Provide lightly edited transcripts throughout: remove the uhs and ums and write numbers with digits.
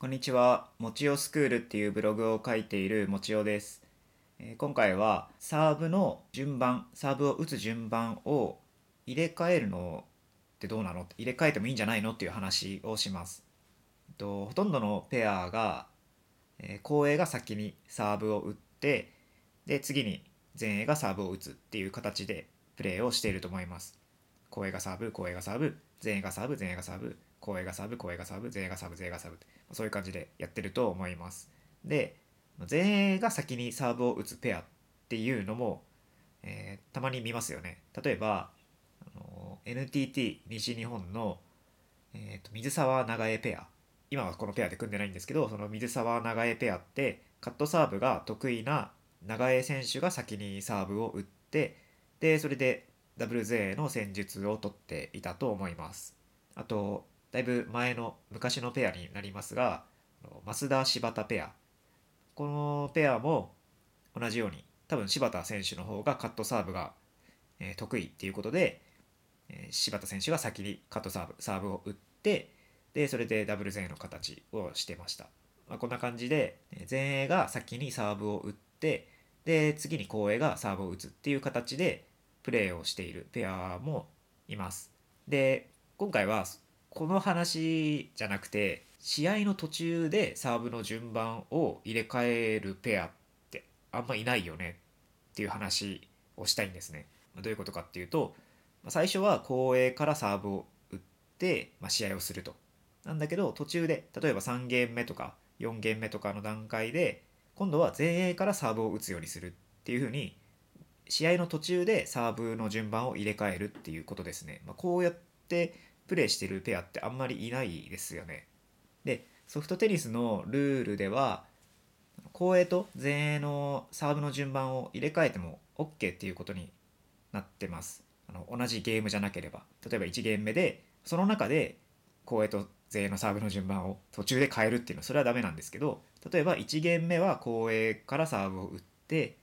こんにちは。もちおスクールっていうブログを書いているもちおです。今回はサーブを打つ順番を入れ替えるのってどうなの、入れ替えてもいいんじゃないのっていう話をします。ほとんどのペアが後衛が先にサーブを打って、で次に前衛がサーブを打つっていう形でプレーをしていると思います。後衛がサーブ、後衛がサーブ、前衛がサーブ、前衛がサーブ、後衛がサーブ、後衛がサーブ、前衛がサーブ、前衛がサーブ、そういう感じでやってると思います。で、前衛が先にサーブを打つペアっていうのも、たまに見ますよね。例えばNTT 西日本の、水沢長江ペア、今はこのペアで組んでないんですけど、その水沢長江ペアってカットサーブが得意な長江選手が先にサーブを打って、でそれでダブル前衛の戦術を取っていたと思います。あとだいぶ前の昔のペアになりますが、増田柴田ペア、このペアも同じように多分柴田選手の方がカットサーブが得意っていうことで、柴田選手が先にカットサーブを打って、でそれでダブル前衛の形をしてました。こんな感じで前衛が先にサーブを打って、で次に後衛がサーブを打つっていう形でプレーをしているペアもいます。で今回はこの話じゃなくて、試合の途中でサーブの順番を入れ替えるペアってあんまいないよねっていう話をしたいんですね。どういうことかっていうと、最初は後衛からサーブを打って、試合をすると。なんだけど途中で、例えば3ゲーム目とか4ゲーム目とかの段階で、今度は前衛からサーブを打つようにするっていう風に、試合の途中でサーブの順番を入れ替えるっていうことですね。こうやってプレーしてるペアってあんまりいないですよね。で、ソフトテニスのルールでは後衛と前衛のサーブの順番を入れ替えても OK っていうことになってます。同じゲームじゃなければ、例えば1ゲーム目でその中で後衛と前衛のサーブの順番を途中で変えるっていうのはそれはダメなんですけど、例えば1ゲーム目は後衛からサーブを打って、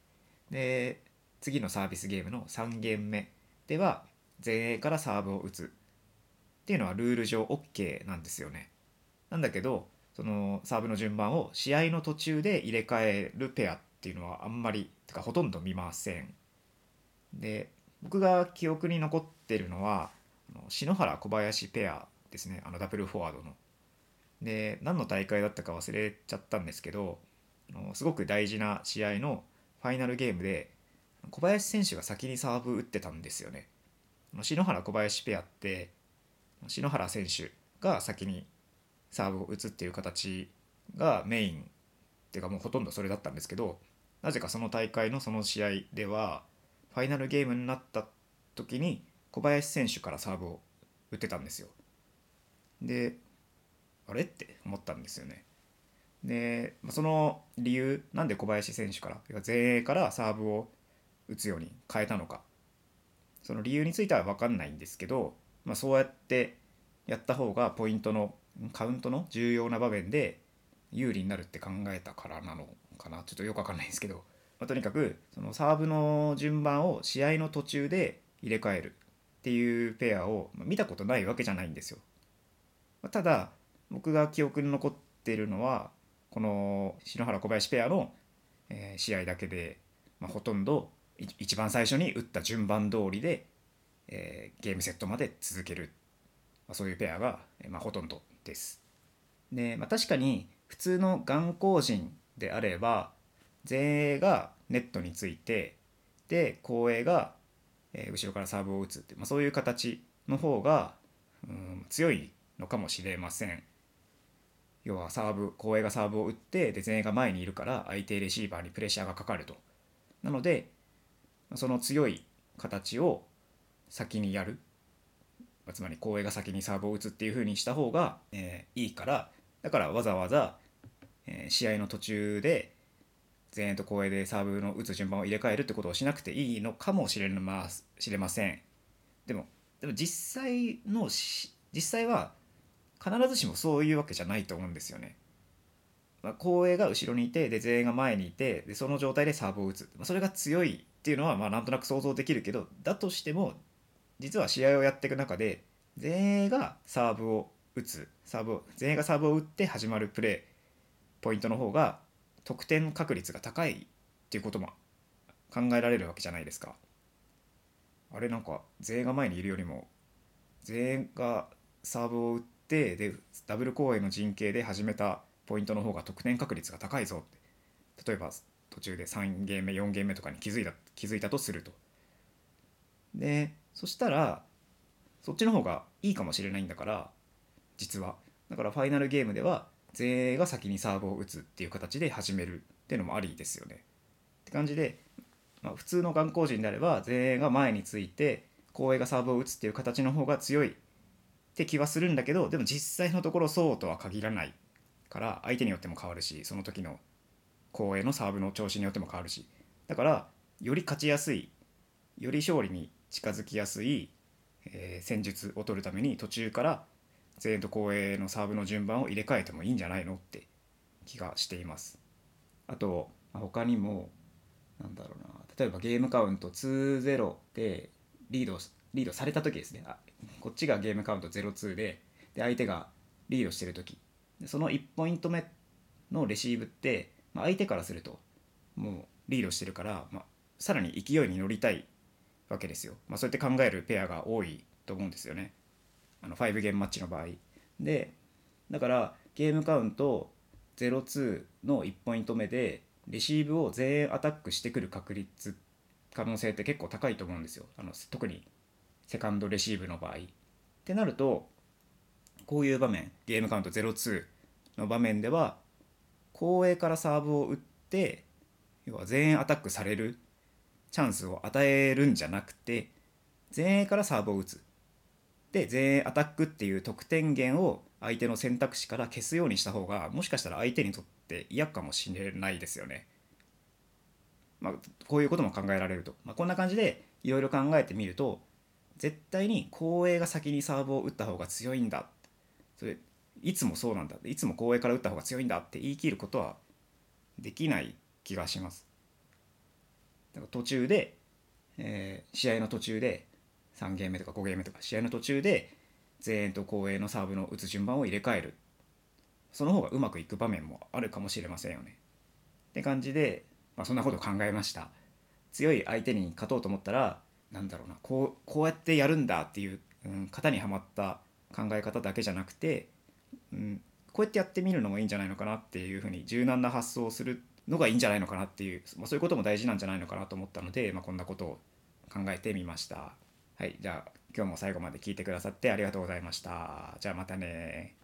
で次のサービスゲームの3ゲーム目では前衛からサーブを打つっていうのはルール上 OK なんですよね。なんだけどそのサーブの順番を試合の途中で入れ替えるペアっていうのはあんまり、てかほとんど見ません。で僕が記憶に残ってるのは篠原小林ペアですね。ダブルフォワードの。で何の大会だったか忘れちゃったんですけど、すごく大事な試合のファイナルゲームで小林選手が先にサーブ打ってたんですよね。篠原小林ペアって篠原選手が先にサーブを打つっていう形がメインっていうか、もうほとんどそれだったんですけど、なぜかその大会のその試合ではファイナルゲームになった時に小林選手からサーブを打ってたんですよ。であれって思ったんですよね。でその理由、なんで小林選手から前衛からサーブを打つように変えたのか、その理由については分かんないんですけど、そうやってやった方がポイントのカウントの重要な場面で有利になるって考えたからなのかな、ちょっとよく分かんないんですけど、とにかくそのサーブの順番を試合の途中で入れ替えるっていうペアを見たことないわけじゃないんですよ。ただ僕が記憶に残っているのはこの篠原小林ペアの試合だけで、ほとんど一番最初に打った順番通りでゲームセットまで続ける、そういうペアがほとんどです。で、確かに普通の眼光人であれば前衛がネットについて、で後衛が後ろからサーブを打つって、そういう形の方が強いのかもしれません。要は後衛がサーブを打って、で前衛が前にいるから相手レシーバーにプレッシャーがかかると。なのでその強い形を先にやる、つまり後衛が先にサーブを打つっていう風にした方が、いいから、だからわざわざ、試合の途中で前衛と後衛でサーブの打つ順番を入れ替えるってことをしなくていいのかもしれません。でも実際は必ずしもそういうわけじゃないと思うんですよね。後衛が後ろにいて、で前衛が前にいて、でその状態でサーブを打つ、それが強いっていうのはなんとなく想像できるけど、だとしても実は試合をやっていく中で前衛がサーブを打つサーブを全員がサーブを打って始まるプレーポイントの方が得点確率が高いっていうことも考えられるわけじゃないですか。あれなんか全員が前にいるよりも全員がサーブを打ってでダブル攻撃の陣形で始めたポイントの方が得点確率が高いぞって、例えば途中で3ゲーム目4ゲーム目とかに気づいたとすると、でそしたらそっちの方がいいかもしれないんだから、実はだからファイナルゲームでは全員が先にサーブを打つっていう形で始めるっていうのもありですよねって感じで、まあ、普通の眼光陣であれば前衛が前について後衛がサーブを打つっていう形の方が強いって気はするんだけど、でも実際のところそうとは限らないから相手によっても変わるし、その時の後衛のサーブの調子によっても変わるし、だからより勝ちやすい、より勝利に近づきやすい、戦術を取るために途中から前衛と後衛のサーブの順番を入れ替えてもいいんじゃないのって気がしています。あと他にもなんだろうな、例えばゲームカウント 2-0 でリードされた時ですね、こっちがゲームカウント 0-2 で相手がリードしてる時、その1ポイント目のレシーブって、まあ、相手からするともうリードしてるから、まあ、さらに勢いに乗りたいわけですよ、まあ、そうやって考えるペアが多いと思うんですよね、5ゲームマッチの場合で。だからゲームカウント 0-2 の1ポイント目でレシーブを全員アタックしてくる可能性って結構高いと思うんですよ、特にセカンドレシーブの場合ってなると、こういう場面ゲームカウント 0-2 の場面では後衛からサーブを打って、要は全員アタックされるチャンスを与えるんじゃなくて前衛からサーブを打つで前衛アタックっていう得点源を相手の選択肢から消すようにした方が、もしかしたら相手にとって嫌かもしれないですよね。まあ、こういうことも考えられると、まあ、こんな感じでいろいろ考えてみると、絶対に後衛が先にサーブを打った方が強いんだ、それいつもそうなんだ、いつも後衛から打った方が強いんだって言い切ることはできない気がします。だから途中で、試合の途中で3ゲーム目とか5ゲーム目とか試合の途中で前衛と後衛のサーブの打つ順番を入れ替える、その方がうまくいく場面もあるかもしれませんよねって感じで、まあ、そんなことを考えました。強い相手に勝とうと思ったら、なんだろうな、こうやってやるんだっていう、型にはまった考え方だけじゃなくて、こうやってやってみるのもいいんじゃないのかなっていうふうに柔軟な発想をするのがいいんじゃないのかなっていう、まあ、そういうことも大事なんじゃないのかなと思ったので、まあ、こんなことを考えてみました。はい、じゃあ今日も最後まで聞いてくださってありがとうございました。じゃあまたね。